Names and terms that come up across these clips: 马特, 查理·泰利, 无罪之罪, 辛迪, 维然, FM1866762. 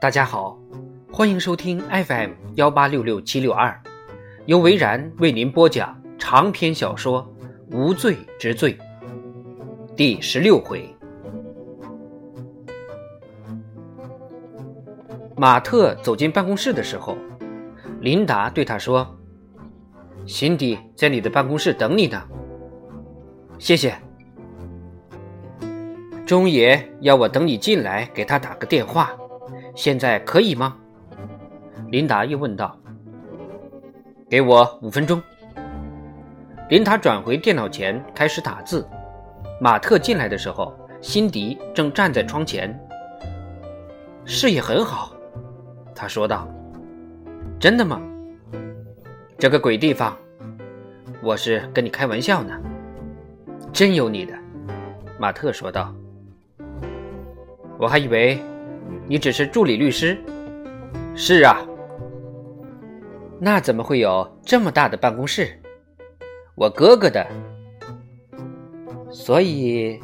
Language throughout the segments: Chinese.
大家好，欢迎收听 FM1866762，由维然为您播讲长篇小说《无罪之罪》第16回。马特走进办公室的时候，琳达对他说：“辛迪在你的办公室等你呢。”“谢谢。”“中爷要我等你进来给他打个电话，现在可以吗？”琳达又问道。“给我5分钟。”琳达转回电脑前开始打字。马特进来的时候，辛迪正站在窗前。“视野很好。”他说道。“真的吗？这个鬼地方，我是跟你开玩笑呢。”“真有你的。”马特说道。“我还以为你只是助理律师。”“是啊。”“那怎么会有这么大的办公室？”“我哥哥的。所以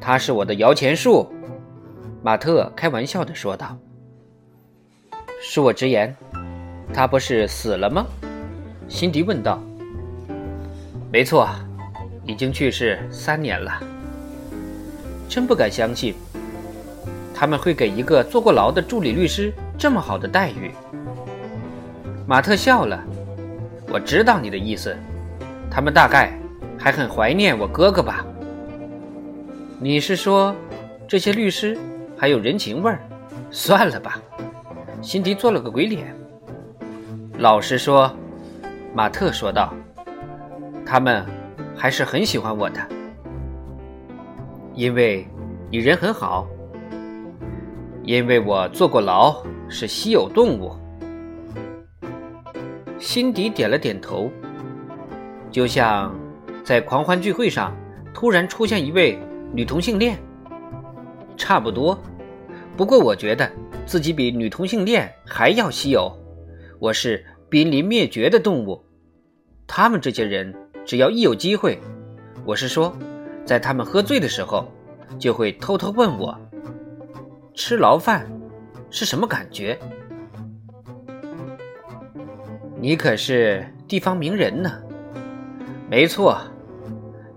他是我的摇钱树。”马特开玩笑地说道。“恕我直言，他不是死了吗？”辛迪问道。“没错，已经去世3年了。”“真不敢相信，他们会给一个坐过牢的助理律师这么好的待遇。”马特笑了。“我知道你的意思，他们大概还很怀念我哥哥吧。”“你是说这些律师还有人情味儿？”“算了吧。”辛迪做了个鬼脸。“老实说，”马特说道，“他们还是很喜欢我的，因为你人很好，因为我坐过牢，是稀有动物。”辛迪点了点头。就像在狂欢聚会上突然出现一位女同性恋，差不多。不过我觉得自己比女同性恋还要稀有，我是濒临灭绝的动物。他们这些人只要一有机会，我是说在他们喝醉的时候，就会偷偷问我吃牢饭是什么感觉。”“你可是地方名人呢。”“没错，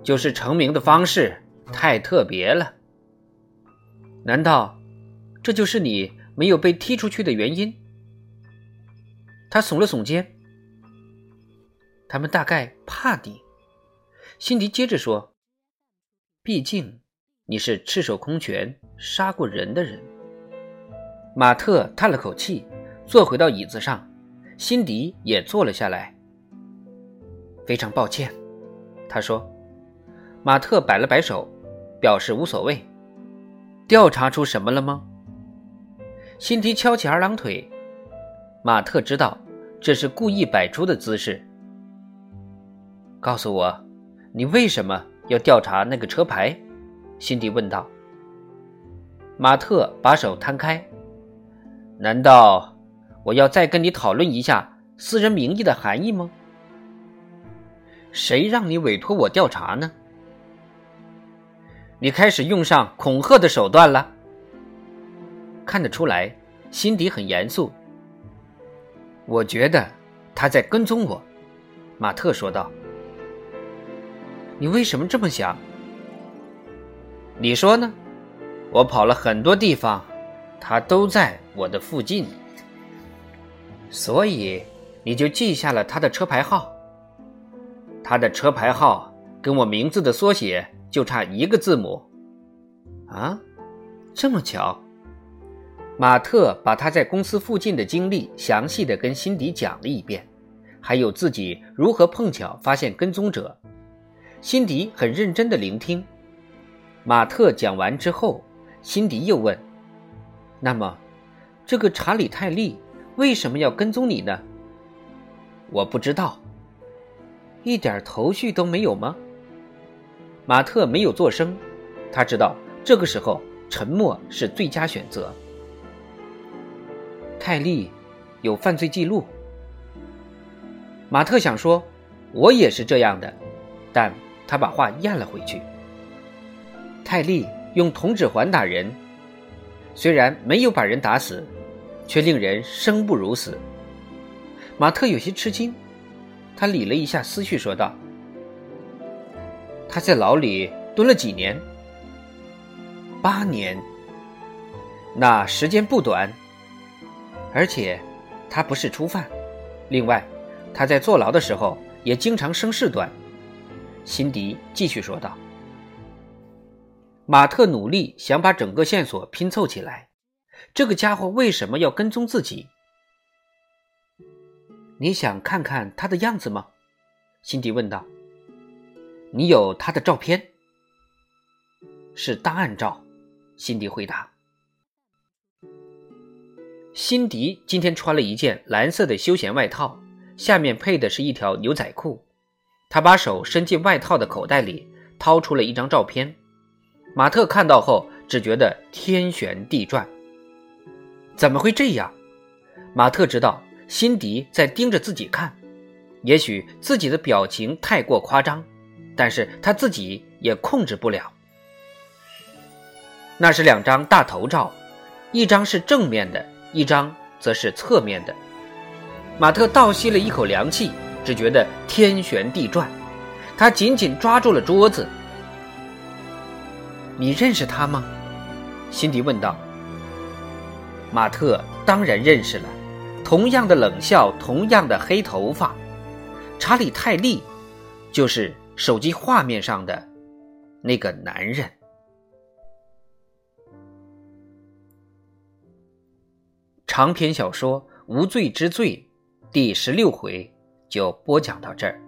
就是成名的方式太特别了。”“难道这就是你没有被踢出去的原因？”他耸了耸肩。“他们大概怕你。”辛迪接着说，“毕竟你是赤手空拳杀过人的人。”马特叹了口气，坐回到椅子上，辛迪也坐了下来。“非常抱歉。”他说。马特摆了摆手，表示无所谓。“调查出什么了吗？”辛迪翘起2郎腿，马特知道这是故意摆出的姿势。“告诉我，你为什么要调查那个车牌？”辛迪问道。马特把手摊开。“难道我要再跟你讨论一下私人名义的含义吗？”“谁让你委托我调查呢？”“你开始用上恐吓的手段了。”看得出来，辛迪很严肃。“我觉得他在跟踪我。”马特说道。“你为什么这么想？”“你说呢？我跑了很多地方，他都在我的附近。”“所以你就记下了他的车牌号？”“他的车牌号跟我名字的缩写就差1个字母。”“啊，这么巧。”马特把他在公司附近的经历详细地跟辛迪讲了一遍，还有自己如何碰巧发现跟踪者。辛迪很认真地聆听。马特讲完之后，辛迪又问：“那么，这个查理·泰利为什么要跟踪你呢？”“我不知道。”“一点头绪都没有吗？”马特没有作声，他知道这个时候沉默是最佳选择。“泰利有犯罪记录。”马特想说我也是这样的，但他把话咽了回去。“泰利用铜指环打人，虽然没有把人打死，却令人生不如死。马特有些吃惊，他理了一下思绪说道，他在牢里蹲了几年？8年，那时间不短，而且他不是初犯。另外，他在坐牢的时候也经常生事端。辛迪继续说道。马特努力想把整个线索拼凑起来，这个家伙为什么要跟踪自己？你想看看他的样子吗？辛迪问道。你有他的照片？是档案照，辛迪回答。辛迪今天穿了一件蓝色的休闲外套，下面配的是一条牛仔裤。他把手伸进外套的口袋里，掏出了一张照片。马特看到后，只觉得天旋地转。怎么会这样？马特知道辛迪在盯着自己看，也许自己的表情太过夸张，但是他自己也控制不了。那是2张大头照，一张是正面的，一张则是侧面的。马特倒吸了一口凉气，只觉得天旋地转。他紧紧抓住了桌子。你认识他吗？辛迪问道。马特当然认识了，同样的冷笑，同样的黑头发。查理·泰利就是手机画面上的那个男人。长篇小说《无罪之罪》第16回就播讲到这儿。